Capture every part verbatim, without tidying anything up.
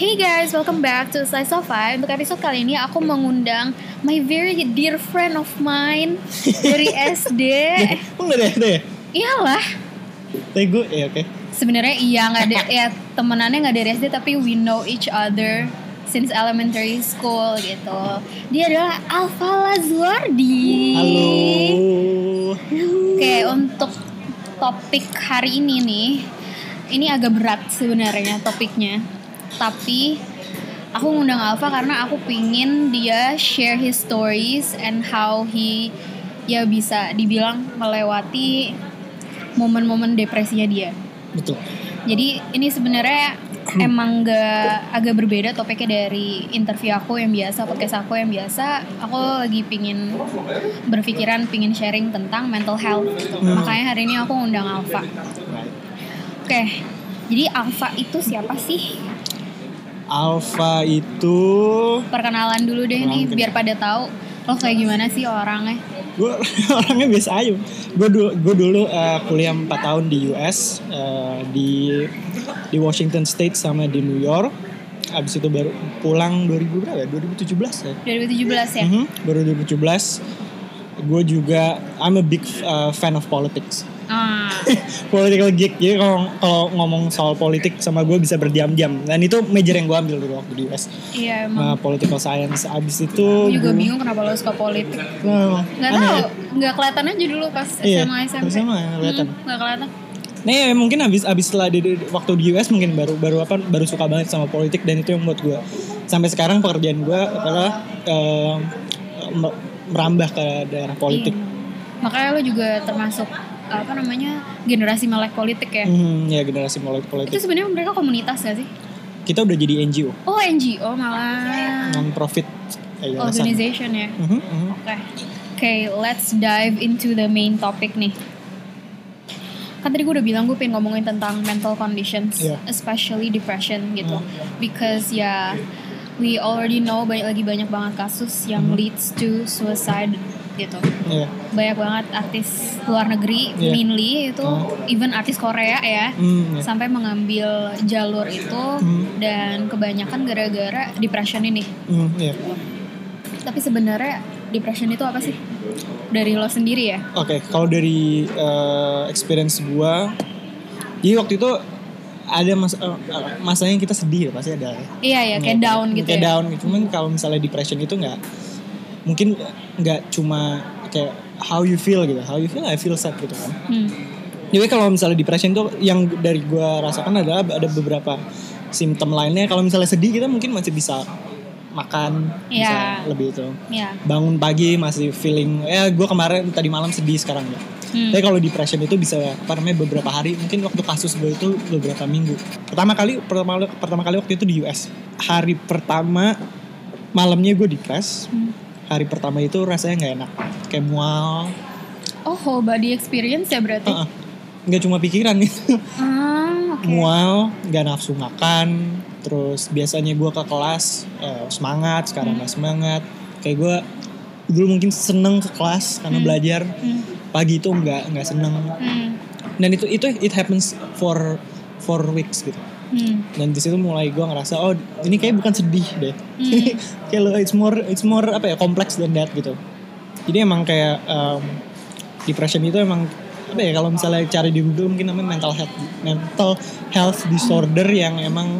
Hey guys, welcome back to Slice of Life. Untuk episode kali ini aku mengundang my very dear friend of mine dari S D. Lu dari S D ya? Iyalah. Tapi gue, ya oke. Sebenarnya iya, nggak ada, ya temenannya nggak dari S D, tapi we know each other since elementary school gitu. Dia adalah Alva Lazuardi. Halo. Oke, okay, untuk topik hari ini nih, ini agak berat sebenarnya topiknya. Tapi aku ngundang Alva karena aku pingin dia share his stories and how he ya bisa dibilang melewati momen-momen depresinya dia. Betul. Jadi ini sebenarnya emang gak, agak berbeda topiknya dari interview aku yang biasa, podcast aku yang biasa. Aku lagi pingin berpikiran, pingin sharing tentang mental health gitu. Hmm. Makanya hari ini aku ngundang Alva. Oke, okay. Jadi Alva itu siapa sih? Alva itu perkenalan dulu deh nih, biar pada tahu lo kayak gimana sih orangnya. Gue orangnya biasa aja. Gue dulu, gue dulu uh, kuliah empat tahun di U S, uh, di di Washington State sama di New York. Abis itu baru pulang dua ribu berapa? dua ribu tujuh belas ya. dua ribu tujuh belas ya. Mm-hmm, baru dua ribu tujuh belas. Gue juga I'm a big uh, fan of politics. Ah. Political geek. Jadi kalau ngomong soal politik sama gue bisa berdiam-diam. Dan itu major yang gue ambil dulu waktu di U S. Iya emang. Nah, political science. Abis itu gue juga bingung kenapa lo suka politik. Nah, gak tau ya? Gak kelihatan aja dulu pas iya, S M A S M P. Sama kelihatan. Hmm, gak kelihatan. Nah ya, mungkin abis abis setelah di, waktu di U S mungkin baru baru apa baru suka banget sama politik, dan itu yang buat gue sampai sekarang pekerjaan gue adalah uh, merambah ke daerah politik. Iya. Makanya lo juga termasuk apa namanya generasi melek politik ya? Hmm, ya generasi melek politik. Itu sebenarnya mereka komunitas gak sih? Kita udah jadi N G O. Oh N G O malah. Non profit eh, organization ya. Oke, mm-hmm, mm-hmm. Oke, okay. Okay, let's dive into the main topic nih. Kan tadi gue udah bilang gue pengen ngomongin tentang mental conditions, yeah, especially depression gitu, mm-hmm, because ya yeah, we already know banyak lagi banyak banget kasus yang mm-hmm leads to suicide gitu. Yeah. Banyak banget artis luar negeri, yeah, mainly itu uh. even artis Korea ya, mm, yeah, sampai mengambil jalur itu, mm, dan kebanyakan gara-gara depression ini. Mm, yeah. Tapi sebenarnya depression itu apa sih? Dari lo sendiri ya? Oke, okay, kalau dari uh, experience gua, jadi waktu itu ada mas uh, masanya kita sedih pasti ada. Iya ya, kayak down gitu. Kayak ya, down gitu. Cuman kalau misalnya depression itu enggak, mungkin nggak cuma kayak how you feel gitu, how you feel I feel sad gitu kan. Hmm. Jadi kalau misalnya depression tuh yang dari gue rasakan adalah ada beberapa simptom lainnya. Kalau misalnya sedih kita mungkin masih bisa makan, yeah, bisa lebih itu. Yeah. Bangun pagi masih feeling, ya gue kemarin tadi malam sedih sekarang ya. Hmm. Tapi kalau depression itu bisa apa namanya beberapa hari, mungkin waktu kasus gue itu beberapa minggu. Pertama kali pertama pertama kali waktu itu di U S. Hari pertama malamnya gue depres. Hmm. Hari pertama itu rasanya nggak enak, kayak mual. Oh, whole body experience ya berarti? Uh-uh. Nggak cuma pikiran itu. Ah, okay. Mual, nggak nafsu makan. Terus biasanya gue ke kelas eh, semangat, sekarang nggak hmm semangat. Kayak gue dulu mungkin seneng ke kelas karena hmm belajar. Hmm. Pagi itu nggak nggak seneng. Hmm. Dan itu itu it happens for for weeks gitu. Hmm. Dan di situ mulai gue ngerasa oh ini kayak bukan sedih deh, hmm, kayak lo it's more it's more apa ya kompleks than that gitu. Jadi emang kayak um, depression itu emang apa ya, kalau misalnya cari di Google mungkin namanya mental health mental health disorder, hmm, yang emang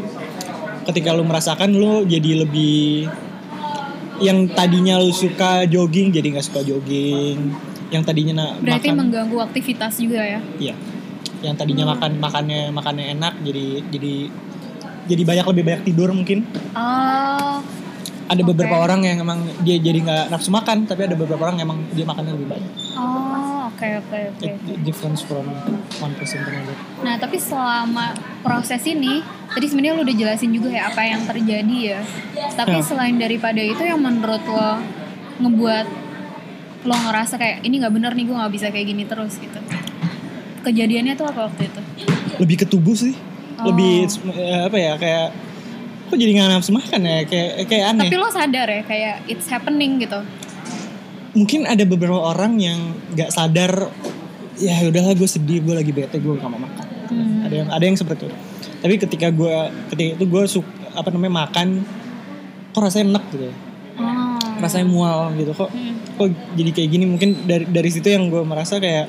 ketika lo merasakan lo jadi lebih, yang tadinya lo suka jogging jadi nggak suka jogging, yang tadinya nak berarti makan, mengganggu aktivitas juga ya? Iya. Yang tadinya hmm makan makannya makannya enak jadi jadi jadi banyak lebih banyak tidur mungkin. Oh. Ada okay beberapa orang yang emang dia jadi nggak nafsu makan, tapi ada beberapa orang yang emang dia makannya lebih banyak. Oh, oke oke oke. Difference from one person to another. Nah, tapi selama proses ini tadi sebenarnya lu udah jelasin juga ya apa yang terjadi ya. Tapi yeah selain daripada itu yang menurut lo ngebuat lo ngerasa kayak ini nggak benar nih, gue nggak bisa kayak gini terus gitu. Kejadiannya tuh apa waktu itu? Lebih ke tubuh sih. Oh. Lebih apa ya, kayak kok jadi gak nafsu makan ya, kayak kayak aneh. Tapi lo sadar ya kayak it's happening gitu. Mungkin ada beberapa orang yang gak sadar, ya udahlah gue sedih, gue lagi bete, gue gak mau makan. Hmm. Ada yang ada yang seperti itu. Tapi ketika gue ketika itu gue suka apa namanya makan, kok rasanya enak gitu, oh. rasanya mual gitu, kok hmm. kok jadi kayak gini. Mungkin dari dari situ yang gue merasa kayak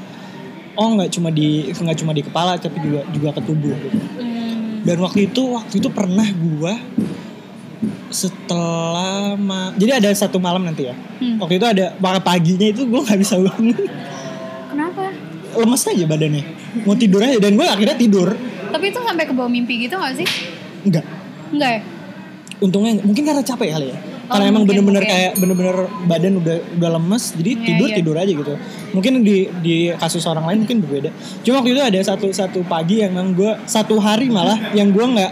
oh nggak cuma di nggak cuma di kepala tapi juga juga ke tubuh gitu. Hmm. Dan waktu itu waktu itu pernah gue setelah ma- jadi ada satu malam nanti ya, hmm. waktu itu ada paginya itu gue nggak bisa bangun. Kenapa? Lemes aja badannya, mau tidur aja, dan gue akhirnya tidur. Tapi itu sampai ke bawah mimpi gitu nggak sih? Enggak. Enggak ya? Untungnya mungkin karena capek kali ya. Oh, karena emang mungkin, bener-bener mungkin. kayak bener-bener badan udah udah lemes, jadi yeah, tidur yeah. tidur aja gitu. Mungkin di di kasus orang lain mungkin berbeda. Cuma waktu itu ada satu satu pagi yang emang gue satu hari malah yang gue nggak,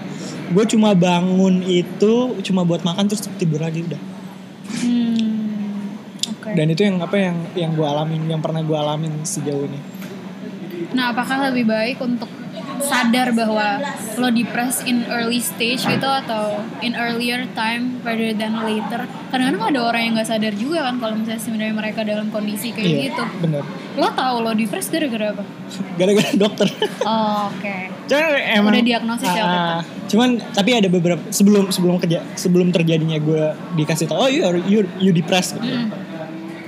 gue cuma bangun itu cuma buat makan terus tidur lagi udah. Hmm, okay. Dan itu yang apa yang yang gue alamin, yang pernah gue alamin sejauh ini. Nah, apakah lebih baik untuk sadar bahwa lo depressed in early stage gitu atau in earlier time rather than later? Kadang-kadang ada orang yang nggak sadar juga kan kalau misalnya sebenarnya mereka dalam kondisi kayak iya, gitu. Bener. Lo tau lo depressed gara-gara apa? Gara-gara dokter. Oh, oke. Okay. Cuman emang udah diagnosis uh, ya waktu itu. Cuman tapi ada beberapa sebelum sebelum kerja sebelum terjadinya gue dikasih tau oh you are, you you depressed. Gitu. Mm.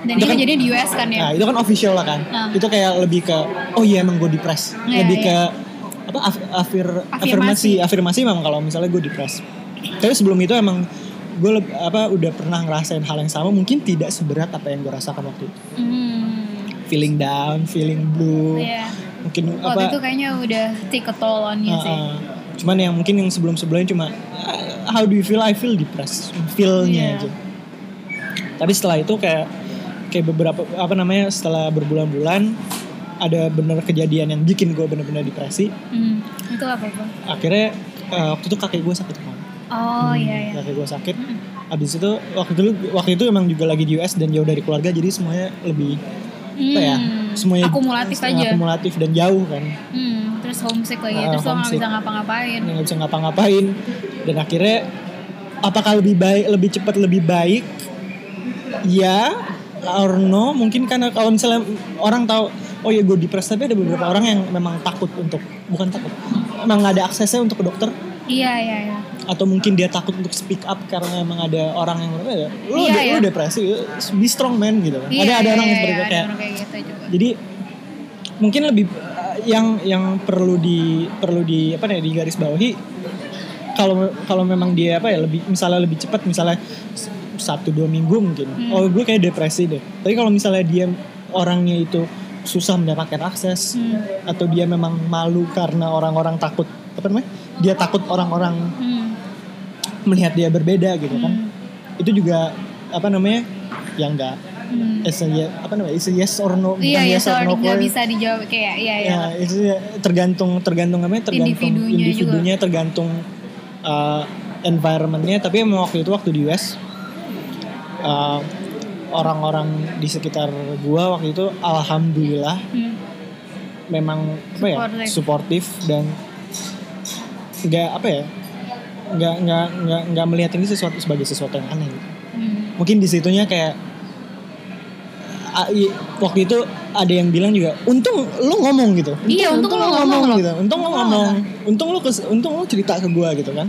Dan itu, itu kan, jadi di U S kan ya? Nah, itu kan official lah kan. Nah. Itu kayak lebih ke oh iya emang gue depressed. Yeah, lebih yeah. ke apa af- afir- afirmasi afirmasi memang kalau misalnya gue depres. Tapi sebelum itu emang gue le- apa udah pernah ngerasain hal yang sama, mungkin tidak seberat apa yang gue rasakan waktu itu. Hmm. Feeling down, feeling blue. Yeah. Mungkin waktu apa, itu kayaknya udah take a toll on you uh, sih. Cuman yang mungkin yang sebelum-sebelumnya cuma how do you feel? I feel depressed. Feel-nya yeah. aja. Tapi setelah itu kayak kayak beberapa apa namanya setelah berbulan-bulan ada bener kejadian yang bikin gue bener-bener depresi. Hmm, itu apa bang? Akhirnya uh, waktu itu kakek gue sakit kan. Oh iya hmm, iya. Kakek gue sakit. Hmm. Abis itu waktu itu waktu itu emang juga lagi di U S dan jauh dari keluarga, jadi semuanya lebih hmm, apa ya? Semuanya akumulatif aja. Akumulatif dan jauh kan. Hmm, terus homesick lagi, uh, terus lo nggak bisa ngapa-ngapain. Nggak bisa ngapa-ngapain. Dan akhirnya apakah lebih baik lebih cepat lebih baik? Ya, or no? Mungkin karena kalau misalnya orang tahu oh ya gue depres, tapi ada beberapa orang yang memang takut untuk bukan takut emang gak ada aksesnya untuk ke dokter. Iya iya iya. Atau mungkin dia takut untuk speak up karena emang ada orang yang berkata lu, iya, de- iya. lu depresi, be strong man gitu. Iya, ada ada iya, orang iya, seperti iya, kayak, kayak gitu juga. Jadi mungkin lebih uh, yang yang perlu di perlu di apa nih di garis bawahi, kalau kalau memang dia apa ya lebih misalnya lebih cepat misalnya satu dua minggu mungkin hmm. oh gue kayak depresi deh. Tapi kalau misalnya dia orangnya itu susah mendapatkan akses hmm. atau dia memang malu karena orang-orang takut apa namanya dia takut orang-orang hmm. melihat dia berbeda gitu hmm. kan, itu juga apa namanya yang enggak hmm. is a, apa namanya is a yes or no yeah, yes, yes or no nggak bisa dijawab kayak ya ya yeah, tergantung tergantung namanya tergantung individunya, individunya tergantung uh, environmentnya. Tapi emang waktu itu waktu di U S uh, orang-orang di sekitar gua waktu itu alhamdulillah hmm. memang apa ya suportif dan nggak apa ya nggak nggak nggak nggak melihat ini sesuatu sebagai sesuatu yang aneh gitu. hmm. Mungkin disitunya kayak waktu itu ada yang bilang juga untung lu ngomong gitu untung, iya untung, untung lu ngomong, ngomong gitu untung lu ngomong untung lu kes, untung lu cerita ke gua gitu kan.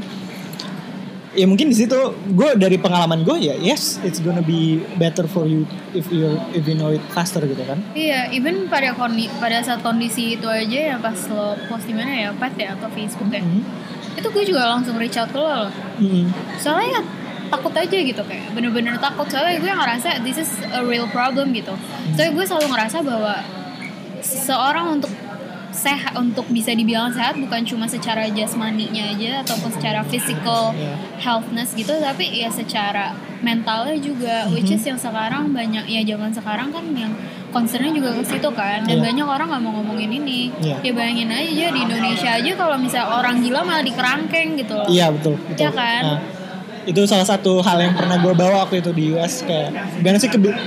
Ya mungkin di situ gue dari pengalaman gue ya yes it's gonna be better for you if you if you know it faster gitu kan. Iya, even pada kondi, pada saat kondisi itu aja ya pas lo post di mana ya Pat ya atau Facebook ya mm-hmm. itu gue juga langsung reach out ke lo mm-hmm. soalnya ya, takut aja gitu kayak bener-bener takut soalnya gue ngerasa this is a real problem gitu. Mm-hmm. Soalnya gue selalu ngerasa bahwa seorang untuk sehat untuk bisa dibilang sehat bukan cuma secara jasmaninya aja ataupun secara physical yeah. healthness gitu, tapi ya secara mentalnya juga mm-hmm. which is yang sekarang banyak ya zaman sekarang kan yang concernnya juga ke situ kan dan yeah. banyak orang nggak mau ngomongin ini yeah. ya bayangin aja di Indonesia aja kalau misalnya orang gila malah dikerangkeng gitu loh. Iya yeah, betul betul ya kan. Nah, itu salah satu hal yang pernah gue bawa waktu itu di U S kayak gimana sih kebi-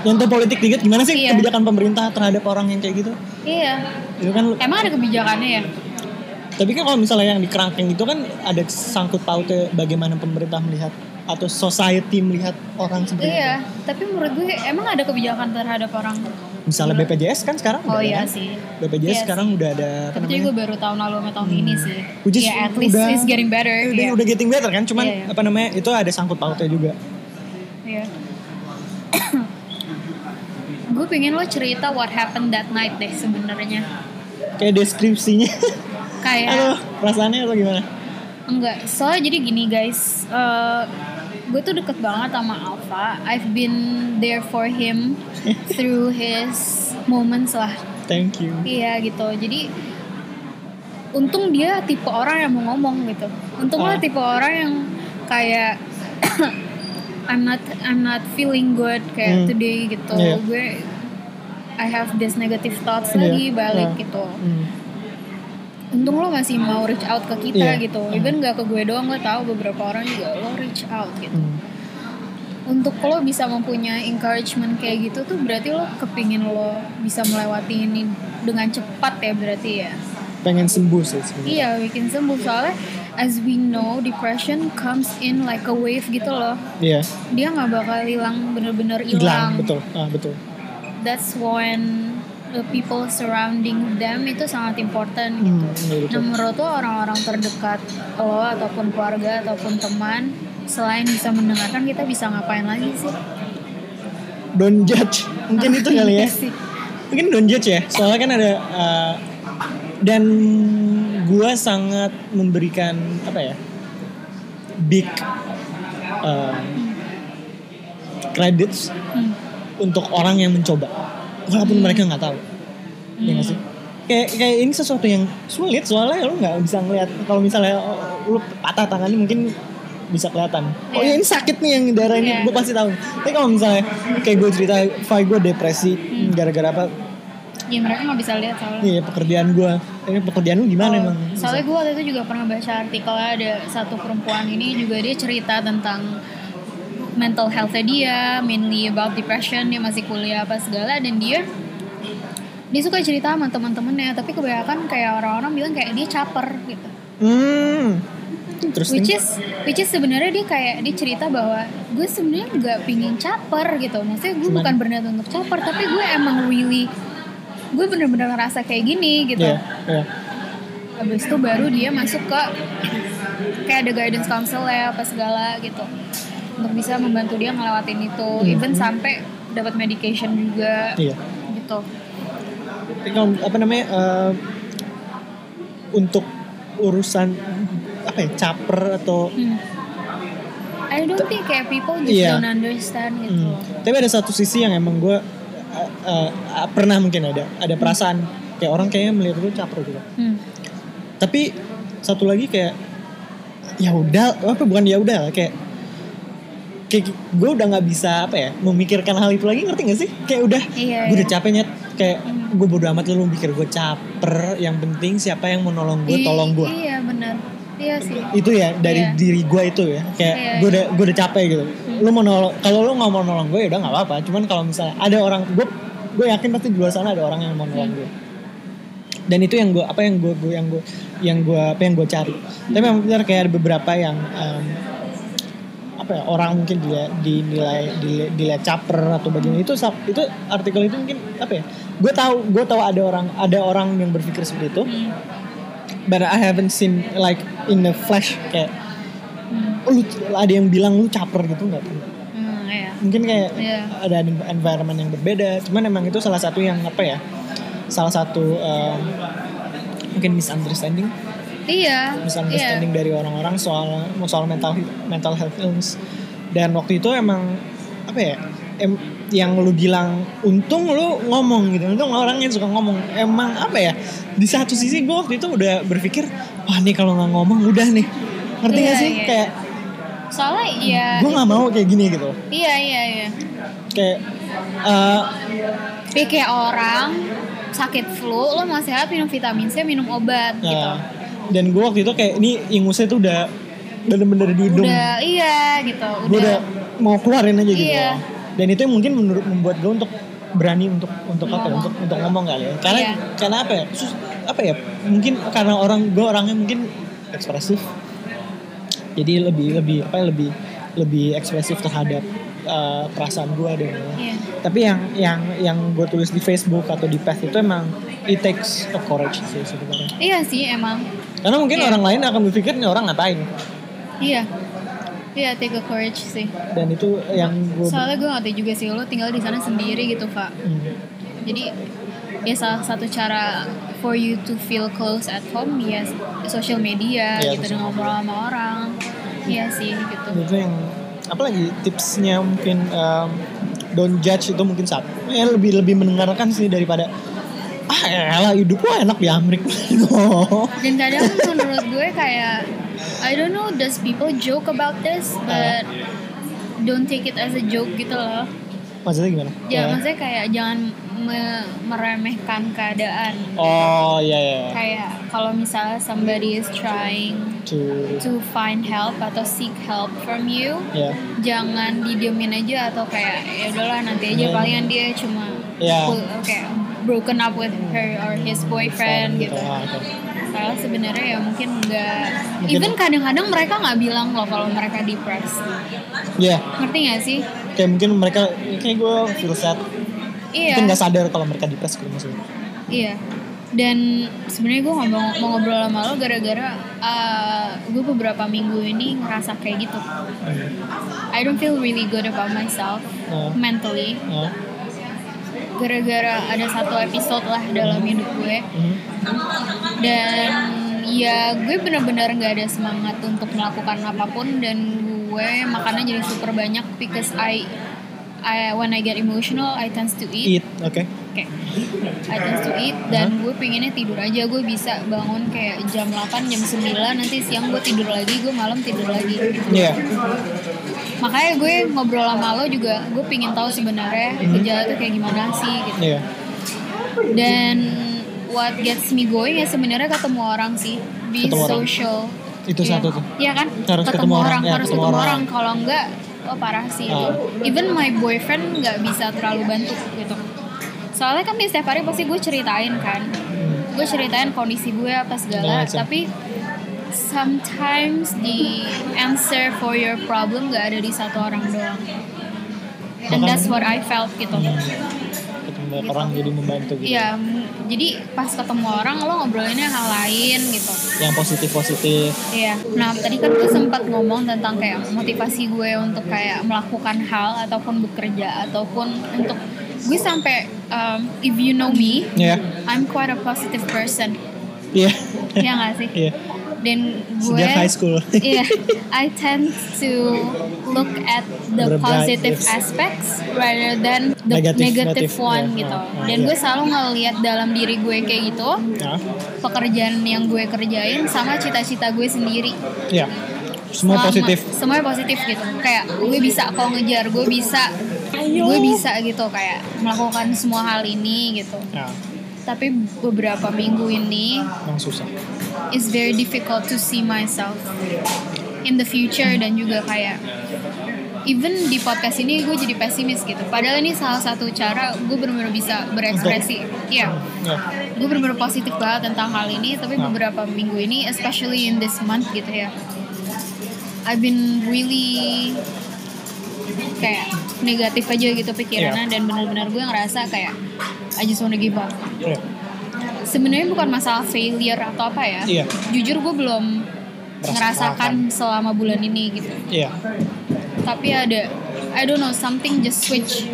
contoh politik dikit gimana sih yeah. kebijakan pemerintah terhadap orang yang kayak gitu. Iya yeah. Kan, emang ada kebijakannya ya? Tapi kan kalau misalnya yang di kerangkeng itu kan ada sangkut pautnya bagaimana pemerintah melihat atau society melihat orang sebenarnya. Iya, tapi menurut gue emang ada kebijakan terhadap orang misalnya B P J S kan sekarang udah oh, iya kan? Sih. B P J S iya sekarang sih. Udah ada. Tapi itu juga baru tahun lalu sama tahun hmm. ini sih. Which yeah, at least udah, it's getting better. Udah, yeah. udah getting better kan, cuman yeah, yeah. apa namanya itu ada sangkut pautnya juga. Iya. Yeah. Gue pengen lo cerita what happened that night deh sebenarnya. Kayak deskripsinya. Kayak. Aduh, perasaannya atau gimana? Enggak, soalnya jadi gini guys. Uh, gue tuh deket banget sama Alva. I've been there for him through his moments lah. Thank you. Iya gitu. Jadi untung dia tipe orang yang mau ngomong gitu. Untung lah uh. tipe orang yang kayak I'm not I'm not feeling good kayak mm. today gitu. Yeah. Gue I have this negative thoughts yeah. lagi balik yeah. gitu. Mm. Untung lo masih mau reach out ke kita yeah. gitu. Even mm. gak ke gue doang, gue tahu beberapa orang juga lo reach out gitu. Mm. Untuk lo bisa mempunyai encouragement kayak gitu tuh berarti lo kepingin lo bisa melewati ini dengan cepat ya berarti ya. Pengen sembuh sih sebenernya. Iya, bikin sembuh soalnya as we know depression comes in like a wave gitu loh. Iya. Yeah. Dia gak bakal hilang, bener-bener hilang. Hilang, betul. Ah, betul. That's when the people surrounding them itu sangat important gitu. Mm, nah menurut lo orang-orang terdekat lo ataupun keluarga ataupun teman selain bisa mendengarkan kita bisa ngapain lagi sih? Don't judge, mungkin itu kali ya. Mungkin don't judge ya. Soalnya kan ada uh, dan gue sangat memberikan apa ya big uh, credits mm. untuk orang yang mencoba. Walaupun hmm. mereka nggak tahu, hmm. ya nggak sih. Kayak kayak ini sesuatu yang sulit soalnya lo nggak bisa ngelihat. Kalau misalnya lo patah tangannya mungkin bisa kelihatan. Yeah. Oh ya ini sakit nih yang darah ini, yeah. gue pasti tahu. Tapi kalau misalnya kayak gue cerita, Fai gue depresi hmm. gara-gara apa? Ya mereka nggak bisa lihat soalnya. Iya pekerjaan gue, ini pekerjaan lo gimana oh, emang? Soalnya gue waktu itu juga pernah baca artikel ada satu perempuan ini juga dia cerita tentang mental health-nya dia, mainly about depression, dia masih kuliah apa segala, dan dia dia suka cerita sama teman-temannya, tapi kebanyakan kayak orang-orang bilang kayak dia caper gitu. Hmm. Which is which is sebenarnya dia kayak dia cerita bahwa gue sebenarnya nggak pingin caper gitu, maksudnya gue Cuman. bukan berniat untuk caper, tapi gue emang really gue bener-bener ngerasa kayak gini gitu. Yeah, yeah. Abis itu baru dia masuk ke kayak ada guidance counselor ya, apa segala gitu. Untuk bisa membantu dia ngelewatin itu, hmm. even sampai dapat medication juga, iya. gitu. Kalau apa namanya uh, untuk urusan apa ya caper atau, hmm. I don't think kayak people just yeah. don't understand gitu. Hmm. Tapi ada satu sisi yang emang gue uh, uh, pernah mungkin ada ada perasaan hmm. kayak orang kayaknya melihat gue caper gitu. Hmm. Tapi satu lagi kayak ya udah apa bukan ya udah kayak kayak gue udah nggak bisa apa ya memikirkan hal itu lagi, ngerti nggak sih? Kayak udah iya, gue udah capek nyet, kayak hmm. gue bodo amat lu mikir gue caper, yang penting siapa yang mau nolong gue I, tolong gue. Iya benar, iya sih. Itu ya dari iya. diri gue itu ya, kayak iya, gue udah iya. gue udah capek gitu. Hmm. Lu mau nolong, kalau lu nggak mau nolong gue ya udah nggak apa-apa. Cuman kalau misalnya ada orang, gue gue yakin pasti di luar sana ada orang yang mau nolong hmm. gue. Dan itu yang gue apa yang gue yang gue yang gue apa yang gue cari. Hmm. Tapi memang benar kayak ada beberapa yang um, ya, orang mungkin dia dinilai dilihat caper atau bagaimana itu itu artikel itu mungkin apa ya gue tahu gue tahu ada orang ada orang yang berpikir seperti itu hmm. but I haven't seen like in the flash kayak hmm. oh, lu, ada yang bilang lu caper gitu nggak hmm, yeah. mungkin kayak yeah. ada environment yang berbeda cuman emang itu salah satu yang apa ya salah satu uh, mungkin misunderstanding Iya. misunderstanding iya. dari orang-orang soal soal mental mental health illness. Dan waktu itu emang apa ya? Em, yang lu bilang untung lu ngomong gitu. Untung orang yang suka ngomong. Emang apa ya? Di satu sisi gue waktu itu udah berpikir, wah nih kalau nggak ngomong udah nih. Ngerti iya, gak sih? Iya. Kayak soalnya iya. Gue nggak mau kayak gini gitu. Iya iya iya. Kayak. Uh, Pikir orang sakit flu, lo masih harus minum vitamin C, minum obat uh, gitu. Dan gue waktu itu kayak ini ingusnya tuh udah bener-bener di hidung. Udah iya gitu. Gue udah mau keluarin aja gitu. Iya. Dan itu yang mungkin menurut membuat gue untuk berani untuk untuk ngomong. apa ya, untuk untuk ngomong kali ya. Karena iya. karena apa ya? Sus, apa ya? Mungkin karena orang gue orangnya mungkin ekspresif. Jadi lebih lebih apa ya lebih lebih ekspresif terhadap uh, perasaan gue deh. Yeah. Tapi yang yang yang gue tulis di Facebook atau di Path itu emang it takes a courage sih sebenarnya. Iya sih emang. Karena mungkin yeah. orang lain akan berpikir nih orang ngatain. Iya. Yeah. Iya, yeah, take a courage sih. Dan itu yang gue. Soalnya gue ngerti juga sih lo tinggal di sana sendiri gitu Pak. Hmm. Jadi ya salah satu cara for you to feel close at home ya social media yeah, gitu dengan ngobrol sama orang. Iya yeah. yeah, sih gitu. Itu yang apalagi tipsnya mungkin um, don't judge itu mungkin satu. Ya lebih lebih mendengarkan sih daripada ah elah hidup lo enak di Amerika. No. Dan kadang menurut gue kayak I don't know, does people joke about this, but don't take it as a joke gitu loh. Maksudnya gimana? Ya, yeah. maksudnya kayak jangan me- meremehkan keadaan. Oh, iya, yeah, iya. Yeah. Kayak kalau misalnya somebody is trying to to find help atau seek help from you, yeah. jangan didiemin aja atau kayak ya udahlah nanti aja yeah. palingan dia cuma yeah. full, okay, broken up with her or his boyfriend gitu. Oh, okay. Kalau sebenarnya ya mungkin enggak mungkin. Even kadang-kadang mereka gak bilang loh kalau mereka depressed. Iya yeah. Ngerti gak sih? Kayak mungkin mereka kayak gue feel sad. Iya. Mungkin gak sadar kalau mereka depressed gitu maksudnya. Iya. Dan sebenarnya gue ngomong, mau ngobrol sama lo gara-gara uh, gue beberapa minggu ini ngerasa kayak gitu. mm. I don't feel really good about myself uh. mentally uh. gara-gara ada satu episode lah dalam hidup gue. mm. Dan ya gue benar-benar nggak ada semangat untuk melakukan apapun dan gue makannya jadi super banyak because I, I when I get emotional I tend to eat. Eat, oke. Okay. Oke. Okay. I tend to eat dan uh-huh. gue pengennya tidur aja. Gue bisa bangun kayak jam delapan, jam sembilan, nanti siang gue tidur lagi, gue malam tidur lagi. Iya. Yeah. Makanya gue ngobrol sama lo juga, gue pengen tahu sebenarnya mm-hmm. gejala tuh kayak gimana sih gitu. Iya. Yeah. Dan what gets me going ya sebenarnya ketemu orang sih, be ketemu social. Orang. Itu yeah. satu tuh. Iya kan? Harus ketemu, ketemu orang, ya, harus ketemu orang. orang. Kalau enggak, oh parah sih. Uh. Even my boyfriend enggak bisa terlalu bantu gitu. Soalnya kan di setiap hari pasti gue ceritain kan. Hmm. Gue ceritain kondisi gue apa segala, yeah, tapi sometimes the answer for your problem gak ada di satu orang doang. And that's what I felt gitu. Ketemu gitu. Orang jadi membantu gitu. Iya, jadi pas ketemu orang lo ngobrolinnya hal lain gitu. Yang positif-positif. Iya. Nah tadi kan gue sempat ngomong tentang kayak motivasi gue untuk kayak melakukan hal ataupun bekerja ataupun untuk gue sampai um, if you know me, yeah. I'm quite a positive person. Iya. Yeah. Iya nggak sih? Iya. Yeah. Dan gue sejak high school. Yeah, I tend to look at the Berbaik, positive yes. aspects rather than the negative, negative one yeah. gitu. Yeah. Dan yeah. gue selalu ngelihat dalam diri gue kayak gitu, yeah. pekerjaan yang gue kerjain sama cita-cita gue sendiri. Iya. Yeah. Semua Selama, positif. Semuanya positif gitu. Kayak gue bisa kalau ngejar, gue bisa, Ayo. gue bisa gitu kayak melakukan semua hal ini gitu. Yeah. Tapi beberapa minggu ini yang susah. It's very difficult to see myself in the future dan juga kayak even di podcast ini gue jadi pesimis gitu. Padahal ini salah satu cara gue benar-benar bisa berekspresi. Iya. Yeah. Yeah. Gue benar-benar positif banget tentang hal ini. Tapi nah. beberapa minggu ini, especially in this month gitu ya, I've been really kayak negatif aja gitu pikirannya yeah. dan benar-benar gue ngerasa kayak I just wanna give up. Yeah. Sebenarnya bukan masalah failure atau apa ya. Yeah. Jujur gue belum Rasakan. ngerasakan selama bulan ini gitu. Iya. Yeah. Tapi ada I don't know something just switch.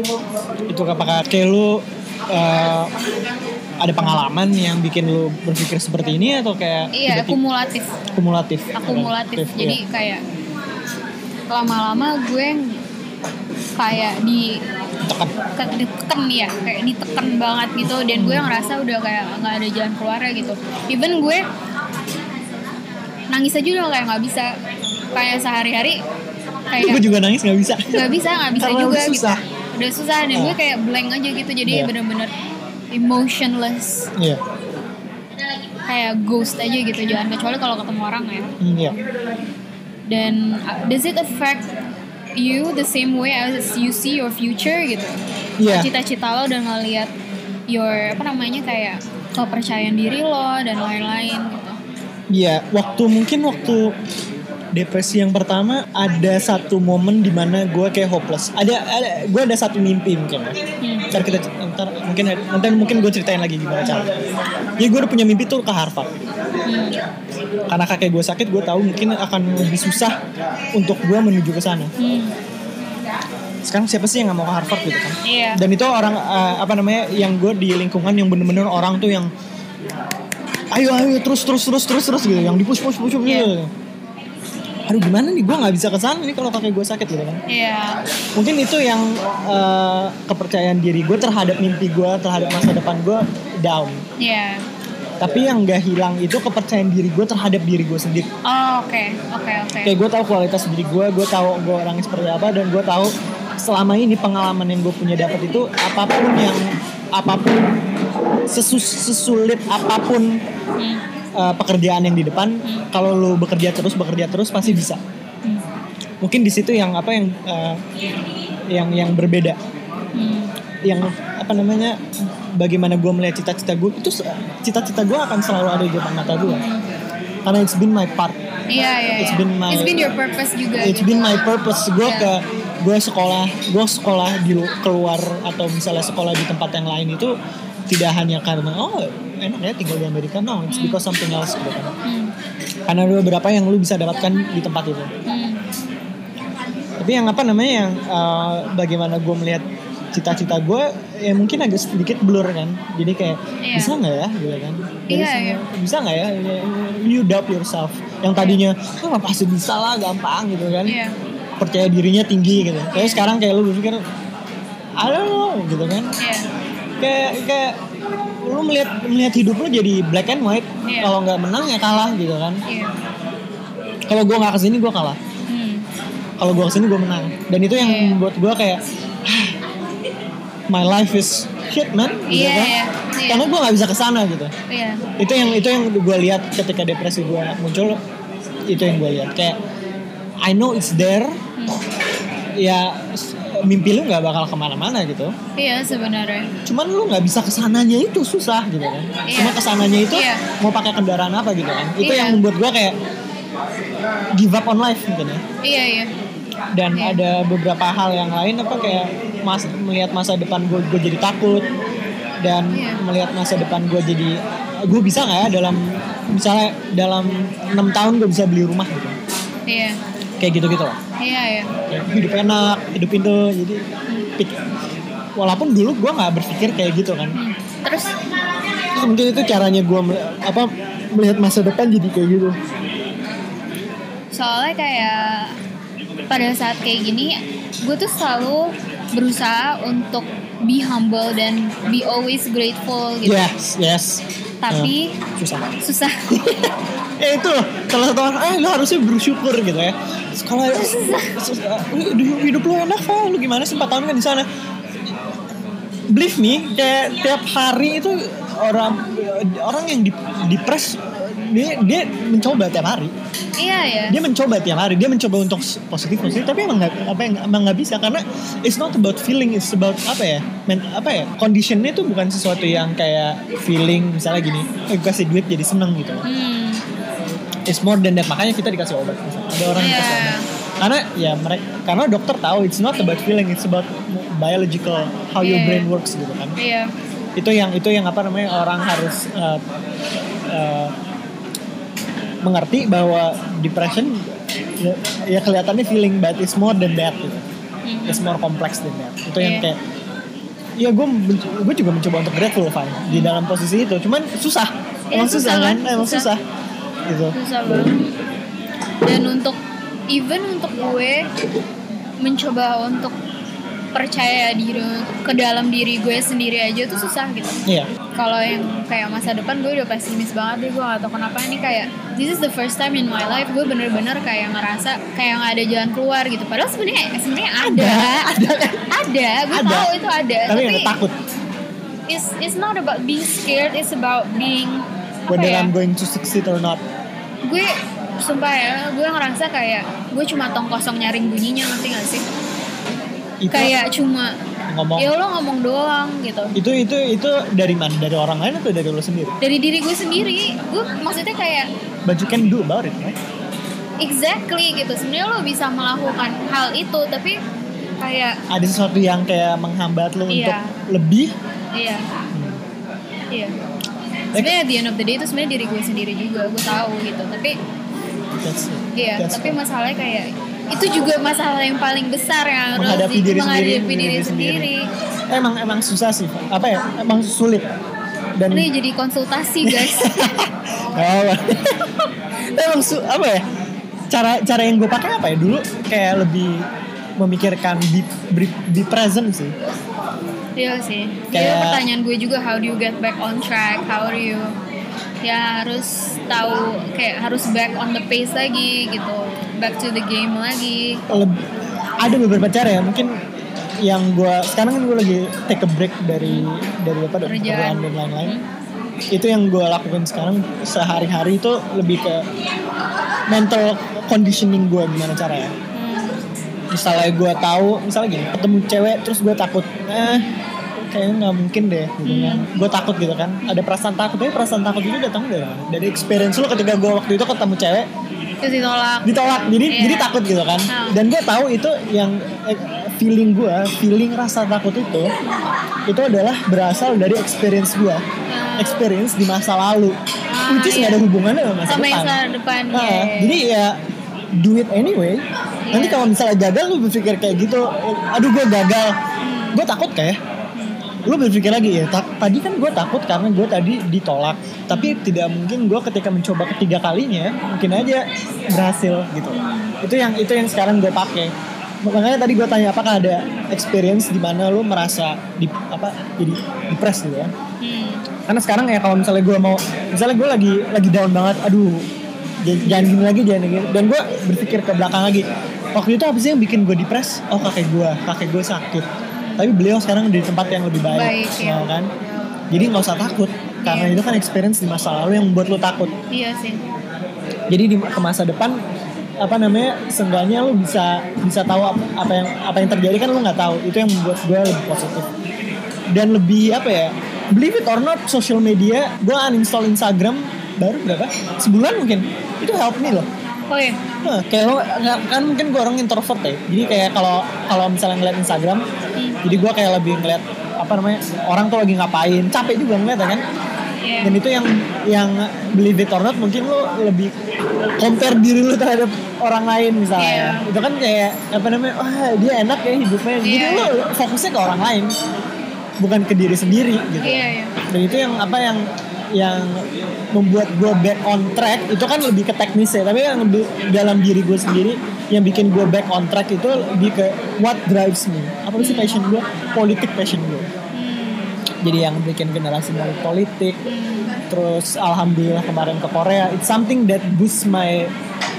Itu apakah kayak lu uh, ada pengalaman yang bikin lu berpikir seperti ini atau kayak Iya, yeah, kumulatif. Kumulatif. Akumulatif. Yeah. Jadi kayak lama-lama gue kayak di ditekan ya kayak ditekan banget gitu dan gue ngerasa udah kayak nggak ada jalan keluarnya gitu. Even gue nangis aja udah kayak nggak bisa, kayak sehari-hari kayak gue juga nangis nggak bisa nggak bisa nggak bisa Karena juga susah. Gitu udah susah dan gue kayak blank aja gitu jadi yeah. bener-bener emotionless yeah. kayak ghost aja gitu jangan kecuali kalau ketemu orang ya yeah. dan uh, does it affect you the same way as you see your future gitu. Yeah. Cita-cita lo dan ngelihat your apa namanya kayak kepercayaan diri lo dan lain-lain gitu. Iya, yeah, waktu mungkin waktu depresi yang pertama ada satu momen di mana gue kayak hopeless. Ada, ada gue ada satu mimpi mungkin. Hmm. Ntar kita ntar mungkin nanti mungkin gue ceritain lagi gimana cara. Jadi gue udah punya mimpi tuh ke Harvard. Hmm. Karena kakek gue sakit, gue tahu mungkin akan lebih susah untuk gue menuju ke sana. Hmm. Sekarang siapa sih yang nggak mau ke Harvard gitu kan? Yeah. Dan itu orang uh, apa namanya yang gue di lingkungan yang bener-bener orang tuh yang ayo ayo terus terus terus terus terus gitu, yang dipush push push push yeah. gitu. Aduh gimana nih gue nggak bisa kesana nih kalau kakek gue sakit gitu kan? Yeah. Mungkin itu yang uh, kepercayaan diri gue terhadap mimpi gue, terhadap masa depan gue down. Yeah. Tapi yang nggak hilang itu kepercayaan diri gue terhadap diri gue sendiri. Oh oke okay. oke okay, oke. Okay. Kayak gue tahu kualitas diri gue, gue tahu gue orangnya seperti apa, dan gue tahu selama ini pengalaman yang gue punya dapat itu apapun yang apapun sesus, sesulit apapun hmm. uh, pekerjaan yang di depan, hmm. kalau lo bekerja terus bekerja terus pasti bisa. Hmm. Mungkin di situ yang apa yang uh, yang yang berbeda, hmm. yang apa namanya bagaimana gue melihat cita-cita gue itu, cita-cita gue akan selalu ada di depan mata gue. Karena it's been my part. Iya iya. It's been my. It's been your purpose juga. It's gitu. been my purpose. Gue yeah. ke gue sekolah, gue sekolah di keluar atau misalnya sekolah di tempat yang lain itu tidak hanya karena oh enak ya tinggal di Amerika, no, it's because something else gitu kan. Hmm. Karena ada beberapa yang lu bisa dapatkan di tempat itu. Hmm. Tapi yang apa namanya yang uh, bagaimana gue melihat cita-cita gue ya mungkin agak sedikit blur kan, jadi kayak yeah. bisa nggak ya gitu kan, yeah, sana, yeah. bisa nggak ya, you doubt yourself, yang tadinya kan oh, pasti bisa lah gampang gitu kan, yeah. percaya dirinya tinggi gitu, kayak yeah. sekarang kayak lu berpikir I don't know gitu kan, yeah. kayak kayak lu melihat melihat hidup lu jadi black and white, yeah. kalau nggak menang ya kalah gitu kan, yeah. kalau gue nggak kesini gue kalah, hmm. kalau gue kesini gue menang, dan itu yang yeah. buat gue kayak my life is shit man, gitu yeah, kan? Yeah, yeah. Karena gue nggak bisa kesana gitu. Yeah. Itu yang itu yang gue lihat ketika depresi gue muncul, itu yang gue lihat kayak I know it's there, hmm. ya mimpi lu nggak bakal kemana-mana gitu. Iya yeah, sebenarnya. Cuman lu nggak bisa kesananya itu susah gitu kan. Yeah. Cuma kesananya itu yeah. mau pakai kendaraan apa gitu kan? Itu yeah. yang membuat gue kayak give up on life gitu ya. Iya yeah, iya. Yeah. Dan yeah. ada beberapa hal yang lain apa kayak mas, melihat masa depan gue gue jadi takut dan yeah. melihat masa depan gue jadi gue bisa nggak ya dalam misalnya dalam enam tahun gue bisa beli rumah gitu yeah. kayak gitu gitu lah yeah, yeah. hidup enak hidup itu jadi walaupun dulu gue nggak berpikir kayak gitu kan hmm. terus mungkin itu caranya gue apa melihat masa depan jadi kayak gitu soalnya kayak pada saat kayak gini, gue tuh selalu berusaha untuk be humble dan be always grateful gitu. Yes, yes. Tapi uh, susah. Susah. eh itu salah satu orang, eh lo harusnya bersyukur gitu ya. Sekolah susah. susah. Hidup, hidup lo enak kok, lo gimana sih empat tahun kan di sana? Believe me, kayak tiap hari itu orang orang yang depres dia dia mencoba tiap hari. Iya ya. Dia mencoba tiap hari, dia mencoba untuk positif positif, tapi emang nggak apa yang emang nggak bisa karena it's not about feeling, it's about apa ya, men, apa ya, conditionnya itu bukan sesuatu yang kayak feeling misalnya gini, eh, kasih duit jadi seneng gitu. Hmm. It's more than that, makanya kita dikasih obat. Misalnya. Ada orang yeah. yang dikasih obat. Karena ya mereka, karena dokter tahu it's not about feeling, it's about biological how yeah. your brain works gitu kan. Iya. Yeah. Itu yang itu yang apa namanya orang harus. Uh, uh, mengerti bahwa depression ya, ya kelihatannya feeling but it's more than that gitu. Mm-hmm. It's more complex than that. Itu yeah. yang kayak ya gue gue juga mencoba untuk grateful fine mm-hmm. di dalam posisi itu. Cuman susah. Emang yeah, susah, susah kan? Emang susah. susah. Gitu. Susah banget. Dan untuk even untuk gue mencoba untuk percaya diri ke dalam diri gue sendiri aja tuh susah gitu. Iya. Kalau yang kayak masa depan gue udah pesimis banget deh, gue gak tau kenapa ini kayak this is the first time in my life gue bener-bener kayak ngerasa kayak gak ada jalan keluar gitu. Padahal sebenarnya sebenarnya ada, ada, ada, ada. Gue ada. Tahu itu ada. Tapi, tapi takut. It's it's not about being scared, it's about being whether ya? I'm going to succeed or not. Gue sumpah ya, gue ngerasa kayak gue cuma tong kosong nyaring bunyinya, ngerti gak sih? Itu kayak cuma ngomong. Ya lo ngomong doang gitu. Itu itu itu dari mana? Dari orang lain atau dari lo sendiri? Dari diri gue sendiri. Gue maksudnya kayak but you can do about it, right? Exactly gitu. Sebenarnya lo bisa melakukan hal itu, tapi kayak ada sesuatu yang kayak menghambat lo iya. untuk lebih. Iya. Iya. Sebenarnya at the end of the day itu sebenarnya diri gue sendiri juga, gue tahu gitu. Tapi iya. Yeah, tapi masalahnya kayak itu juga masalah yang paling besar yang harus menghadapi diri, menghadapi sendiri, diri, diri sendiri. sendiri. Emang emang susah sih. Apa ya? Emang sulit. Dan ini jadi konsultasi guys. Oh. Emang su- apa ya? Cara cara yang gue pakai apa ya? Dulu kayak lebih memikirkan di di present sih. Iya sih. Kayak pertanyaan gue juga, how do you get back on track? How do you? Ya harus tahu kayak harus back on the pace lagi gitu. Back to the game lagi. Lebih, ada beberapa cara ya. Mungkin yang gue sekarang kan gue lagi take a break dari dari apa dari kerjaan dan lain-lain. Hmm. Itu yang gue lakukan sekarang sehari-hari itu lebih ke mental conditioning gue, gimana caranya. Misalnya gue tahu, misalnya gini, ketemu cewek terus gue takut, eh kayaknya nggak mungkin deh, gitu hmm. kan. Gue takut gitu kan. Ada perasaan takut, tapi perasaan takut itu datang dari dari experience lo ketika gue waktu itu ketemu cewek. Terus ditolak. Ditolak, jadi yeah. jadi takut gitu kan. Oh. Dan gue tahu itu yang feeling gue, feeling rasa takut itu, itu adalah berasal dari experience gue, yeah. experience di masa lalu. Ah, which is yeah. nggak ada hubungannya sama masa sama depan. Sama masa depan. Nah, yeah. Jadi ya do it anyway. Yeah. Nanti kalau misalnya gagal lu berpikir kayak gitu, aduh gue gagal, hmm. gue takut kayak hmm. lu berpikir lagi ya, ta- tadi kan gue takut karena gue tadi ditolak, tapi tidak mungkin gue ketika mencoba ketiga kalinya mungkin aja berhasil gitu. Itu yang itu yang sekarang gue pakai. Makanya tadi gue tanya apakah ada experience di mana lu merasa di apa jadi depressed gitu ya. Hmm. Karena sekarang ya kalau misalnya gue mau, misalnya gue lagi lagi down banget, aduh jangan gini lagi, jangan gini. Dan gue berpikir ke belakang lagi, waktu itu apa sih yang bikin gue depres? Oh kakek gue, kakek gue sakit. Tapi beliau sekarang di tempat yang lebih baik, baik ya. Kan? Jadi nggak usah takut, karena yeah. itu kan experience di masa lalu yang membuat lo takut. Iya yeah, sih. Jadi di ke masa depan, apa namanya, seenggaknya lo bisa bisa tahu apa, apa yang apa yang terjadi kan lo nggak tahu. Itu yang membuat gue lebih positif dan lebih apa ya? Believe it or not, social media gue uninstall Instagram baru berapa? Sebulan mungkin. Itu help me loh. Oh iya. Nah, kayak lo kan mungkin gue orang introvert ya. Jadi kayak kalau kalau misalnya ngeliat Instagram, hmm. jadi gue kayak lebih ngeliat apa namanya orang tuh lagi ngapain. Capek juga ngeliat kan. Yeah. Dan itu yang yang believe it or not mungkin lo lebih compare diri lo terhadap orang lain misalnya. Yeah. Itu kan kayak apa namanya? Wah oh, dia enak ya hidupnya. Jadi yeah. lo fokusnya ke orang lain, bukan ke diri sendiri gitu. Yeah, yeah. Dan itu yang apa yang yang membuat gue back on track itu kan lebih ke teknisnya, tapi yang di dalam diri gue sendiri yang bikin gue back on track itu lebih ke what drives me, apa sih passion gue, politik passion gue. Jadi yang bikin generasi melek politik, terus alhamdulillah kemarin ke Korea, it's something that boosts my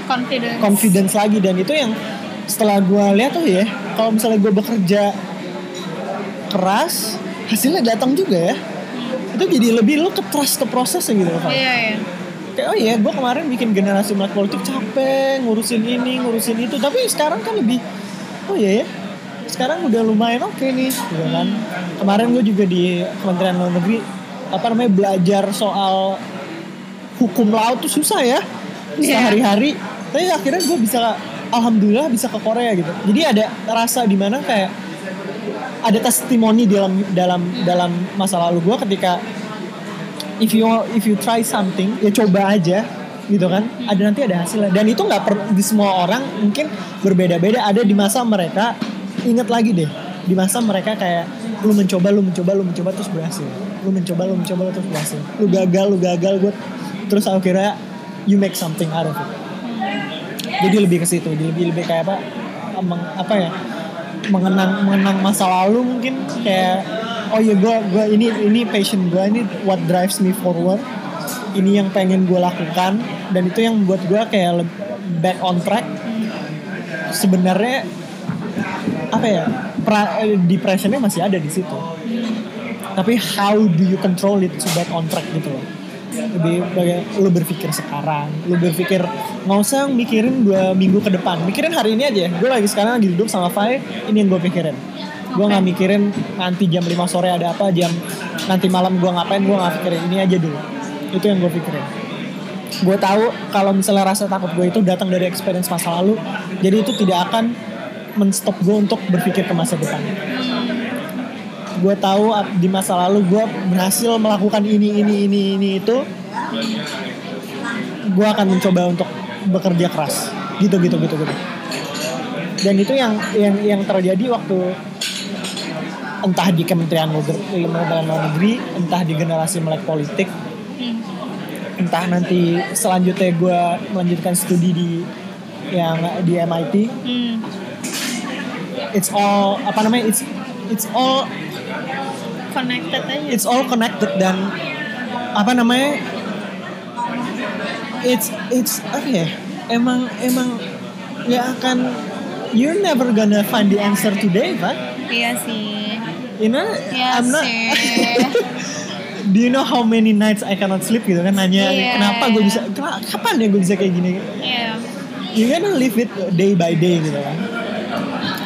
confidence, confidence lagi. Dan itu yang setelah gue lihat tuh ya, kalau misalnya gue bekerja keras hasilnya datang juga ya. Itu jadi lebih lo ke-trust ke prosesnya gitu loh. Iya, iya. Kayak oh iya gue kemarin bikin generasi melek politik capek ngurusin ini ngurusin itu, tapi sekarang kan lebih oh iya ya sekarang udah lumayan oke okay nih gitu kan. hmm. Kemarin gue juga di Kementerian Luar Negeri apa namanya belajar soal hukum laut tuh susah ya sehari-hari, yeah. tapi akhirnya gue bisa alhamdulillah bisa ke Korea gitu. Jadi ada rasa di mana kayak ada testimoni dalam dalam dalam masa lalu gue ketika if you if you try something ya coba aja gitu kan, ada nanti ada hasilnya. Dan itu nggak per- di semua orang mungkin berbeda-beda. Ada di masa mereka ingat lagi deh di masa mereka kayak lu mencoba lu mencoba lu mencoba terus berhasil, lu mencoba lu mencoba terus berhasil, lu gagal lu gagal gue terus akhirnya you make something out of it. Jadi lebih ke situ, lebih lebih kayak apa apa ya mengenang mengenang masa lalu mungkin kayak oh ya gue gue ini ini passion gue, ini what drives me forward, ini yang pengen gue lakukan. Dan itu yang buat gue kayak back on track. Sebenarnya apa ya pra, depressionnya masih ada di situ, tapi how do you control it to back on track gitu loh. Lebih kayak lu berpikir sekarang, lu berpikir nggak usah mikirin dua minggu ke depan, mikirin hari ini aja. Gue lagi sekarang lagi duduk sama Faye, ini yang gue pikirin. Gue nggak mikirin nanti jam lima sore ada apa, jam nanti malam gue ngapain, gue nggak pikirin, ini aja dulu. Itu yang gue pikirin. gue tahu kalau misalnya rasa takut gue itu datang dari experience masa lalu, jadi itu tidak akan men-stop gue untuk berpikir ke masa depan. Gue tahu di masa lalu gue berhasil melakukan ini ini ini ini itu, gue akan mencoba untuk bekerja keras gitu gitu gitu gitu. Dan itu yang yang yang terjadi waktu entah di Kementerian Luar Negeri, entah di Generasi Melek Politik, entah nanti selanjutnya gue melanjutkan studi di yang di M I T. Mm. It's all apa namanya? It's it's all connected aja. It's all connected dan apa namanya? It's it's apa ya? Emang emang nggak akan, you're never gonna find the answer today, Pak. Iya sih. You know, iya I'm not. Do you know how many nights I cannot sleep gitu kan, nanya yeah, kenapa yeah. gue bisa, kapan ya gue bisa kayak gini? Yeah. You gonna live it day by day gitu kan.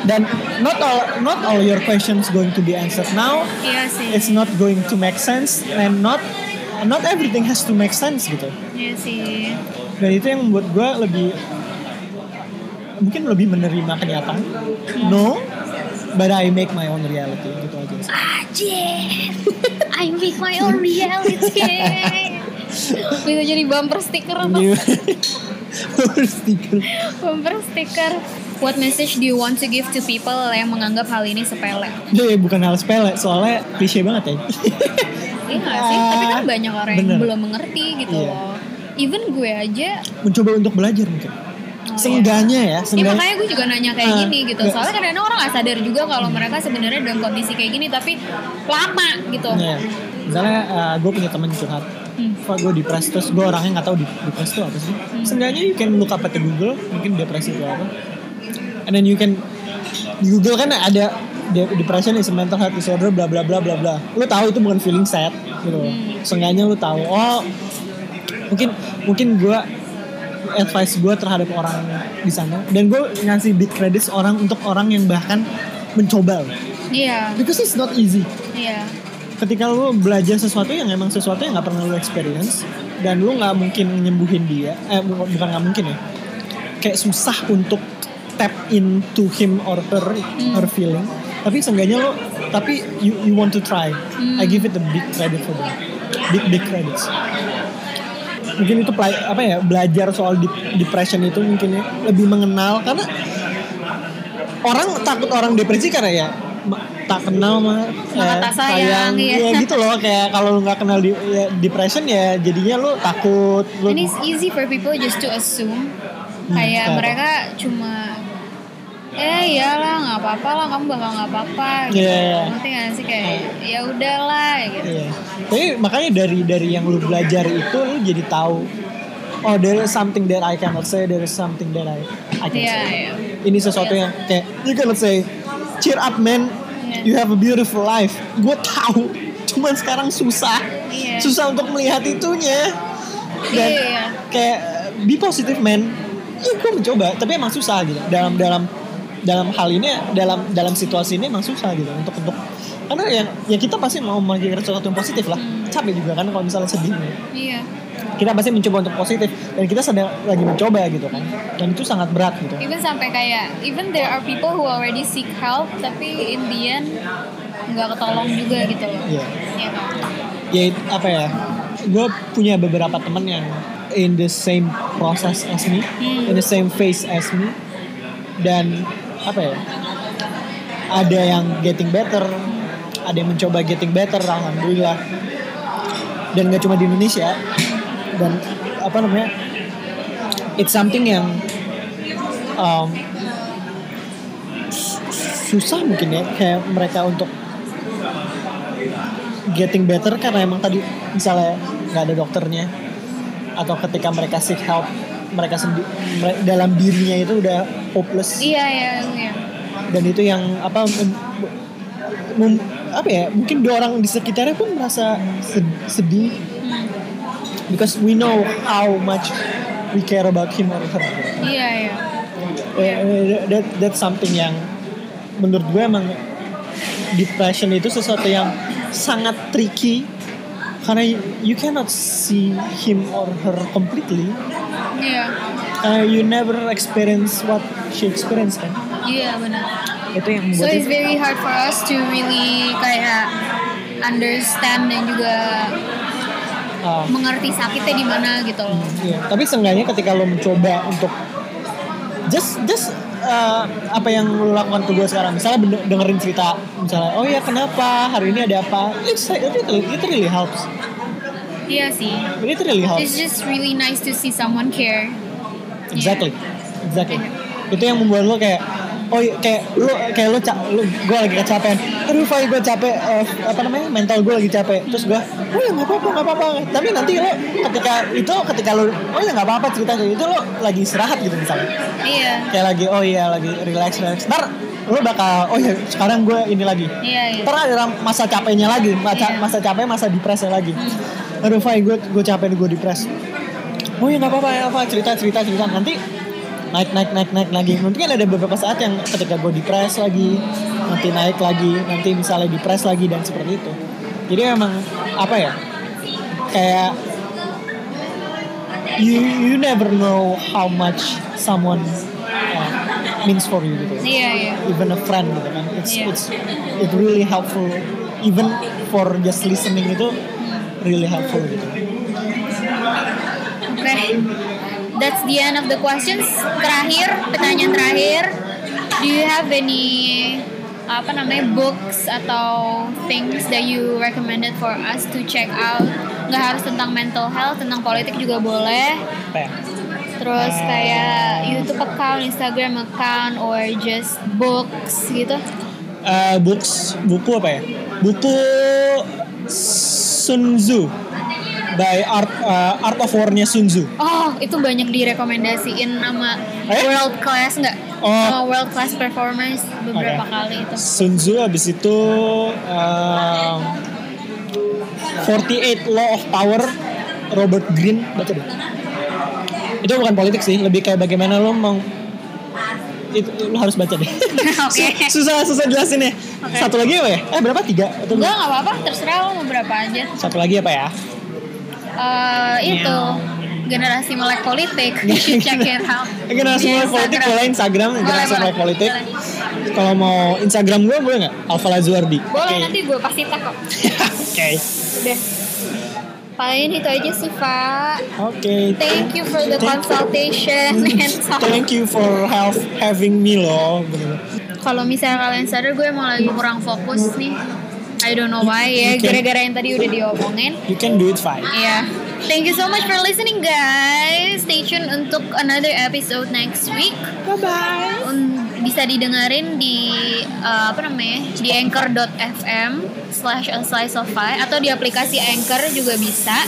Dan not all not all your questions going to be answered now. Iya sih. It's not going to make sense and not not everything has to make sense gitu. Iya sih. Dan itu yang membuat gue lebih mungkin lebih menerima kenyataan. Hmm. No, but I make my own reality gitu aja. Ajir, I make my own reality. Bisa jadi bumper sticker apa? Bumper sticker. Bumper sticker. What message do you want to give to people yang menganggap hal ini sepele? Ya, bukan hal sepele, soalnya klise banget ya. Iya gak sih? Uh, Tapi kan banyak orang bener. yang belum mengerti gitu yeah. loh. Even gue aja mencoba untuk belajar mungkin. Oh, Sengganya ya, ya sengganya. Makanya gue juga nanya kayak uh, gini gitu. Soalnya kadang orang gak sadar juga kalau mereka sebenarnya dalam kondisi kayak gini, tapi lama gitu. Yeah. Misalnya uh, gue punya teman curhat, hmm. Pak gue depresi, terus gue orangnya gak tahu depresi itu apa sih. Hmm. Sengganya you can look up at Google, mungkin depresi itu apa. And then you can Google kan ada depression is a mental health disorder, bla bla bla bla bla. Lo tahu itu bukan feeling sad gitu. Hmm. Sengganya lo tahu. Oh, mungkin mungkin gue advice gue terhadap orang di sana, dan gue ngasih big credits orang untuk orang yang bahkan mencoba. Iya. Yeah. Because it's not easy. Iya. Yeah. Ketika lo belajar sesuatu yang emang sesuatu yang nggak pernah lo experience, dan lo nggak mungkin nyembuhin dia, eh bukan nggak mungkin ya, kayak susah untuk tap into him or her, mm. her feeling. Tapi seenggaknya lo, tapi you you want to try. Mm. I give it a big credit for that. Big big credits. Mungkin itu apa ya, belajar soal depression itu mungkin ya, lebih mengenal, karena orang takut orang depresi karena ya tak kenal mah eh, tak sayang, sayang ya gitu loh, kayak kalau lu nggak kenal di, ya, depression ya jadinya lu takut. Lu, and it's easy for people just to assume hmm, kayak apa? Mereka cuma eh iyalah nggak apa-apa lah, kamu bakal nggak apa-apa gitu. Yeah. Nanti nggak sih kayak ya udahlah gitu. Yeah. Tapi makanya dari dari yang lu belajar itu lu jadi tahu, oh there is something that I cannot say, there is something that I I can yeah, say. Yeah. Ini sesuatu yeah. yang kayak you cannot say. Cheer up man, yeah. you have a beautiful life. Gue tahu, cuman sekarang susah, yeah. susah untuk melihat itunya. Dan yeah. kayak be positive man. Ya gue mencoba, tapi emang susah gitu. Dalam dalam dalam hal ini, dalam dalam situasi ini emang susah gitu untuk untuk karena ya, ya kita pasti mau menjadi sesuatu yang positif lah. Hmm. Capek juga kan kalau misalnya sedih. Iya. Yeah. Kita pasti mencoba untuk positif, dan kita sedang lagi mencoba gitu kan. Dan itu sangat berat gitu. Even sampai kayak even there are people who already seek help, tapi in the end nggak ketolong juga gitu loh. Iya. Yeah. Yeah. Ya apa ya? Gue punya beberapa teman yang in the same process as me, hmm. in the same phase as me. Dan apa ya, ada yang getting better, ada yang mencoba getting better, alhamdulillah. Dan gak cuma di Indonesia. Dan apa namanya, it's something yang um, susah mungkin ya kayak mereka untuk getting better, karena emang tadi misalnya gak ada dokternya, atau ketika mereka seek help, mereka sendiri dalam dirinya itu udah hopeless. Iya iya iya. Dan itu yang apa mem, apa ya, mungkin dua orang di sekitarnya pun merasa sedih. Hmm. Because we know how much we care about him or her. Iya iya. That that's something yang menurut gue emang depression itu sesuatu yang sangat tricky karena you cannot see him or her completely. Yeah. Uh, you never experience what she experienced kan? Iya yeah, benar. Itu yang membuat. So it's very hard for us to really kayak understand dan juga uh, mengerti sakitnya di mana gitu loh. Iya. Tapi seenggaknya ketika lo mencoba untuk just just Uh, apa yang lo lakukan ke gue sekarang, misalnya dengerin cerita, misalnya oh ya kenapa hari ini ada apa, it's like, it, it really helps. Iya yeah, sih. It really helps. It's just really nice to see someone care. Exactly, yeah. exactly. Yeah. Itu yang membuat lo kayak, oh kayak lo kayak lo ca- lo gue lagi kecapean, aduh Fai gue capek, uh, apa namanya mental gue lagi capek, terus gue, oh ya nggak apa-apa nggak apa-apa, tapi nanti lo ketika itu ketika lo, oh ya nggak apa-apa cerita itu lo lagi istirahat gitu misalnya. Iya. Kayak lagi oh iya lagi relax relax. Ntar lu bakal oh iya sekarang gue ini lagi. Iya. iya. Ntar ada masa capeknya lagi, masa iya. masa capek, masa depresnya lagi. Hmm. Aduh Fai gue gue capek gue depres. Oh iya nggak apa-apa Alva cerita cerita cerita nanti naik naik naik naik lagi. Mungkin ada beberapa saat yang ketika gue depres lagi, nanti naik lagi, nanti misalnya depres lagi dan seperti itu. Jadi emang apa ya kayak You you never know how much someone uh, means for you gitu. Yeah, yeah. Even a friend gitu kan. It's yeah. it's it really helpful. Even for just listening itu really helpful gitu. Okay, that's the end of the questions. Terakhir, pertanyaan terakhir. Do you have any apa namanya books atau things that you recommended for us to check out? Nggak harus tentang mental health, tentang politik juga boleh. Apa? Terus kayak YouTube account, Instagram account, or just books gitu? Uh, books, buku apa ya? Buku Sun Tzu by Art uh, Art of War-nya Sun Tzu. Oh, itu banyak direkomendasiin sama eh? World Class nggak? Oh. Sama World Class Performance beberapa okay. kali itu. Sun Tzu abis itu. Uh, forty-eight Law of Power Robert Greene, baca deh. Itu bukan politik sih, lebih kayak bagaimana lo mau itu, lo harus baca deh. Okay. Susah susah jelasinnya. Okay. Satu lagi apa ya? Eh berapa tiga? Atau enggak enggak apa-apa, terserah lo mau berapa aja. Satu lagi apa ya? Uh, itu Generasi Melek Politik. You should check it out. Generasi Melek Politik boleh Instagram, Generasi Melek Politik. Kalau mau Instagram gue boleh nggak? Alva Lazuardi. Boleh okay. Nanti gue pasti tag kok. Oke. Udah. Paling itu aja sih Pak. Oke. Okay. Thank you for the Thank consultation you. and talk. Thank you for have, having me loh. Kalau misalnya kalian sadar gue emang lagi kurang fokus nih. I don't know why you, ya. You gara-gara yang tadi udah diomongin. You can do it fine. Iya. Yeah. Thank you so much for listening, guys. Stay tuned untuk another episode next week. Bye-bye. Bisa didengarin di uh, apa namanya? Di anchor dot f m slash a slice of life atau di aplikasi Anchor juga bisa.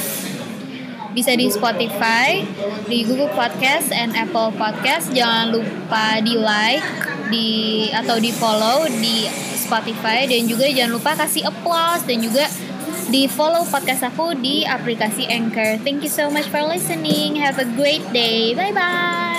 Bisa di Spotify, di Google Podcast and Apple Podcast. Jangan lupa di-like, di atau di-follow di Spotify dan juga jangan lupa kasih applause dan juga di follow podcast aku di aplikasi Anchor. Thank you so much for listening. Have a great day. Bye bye.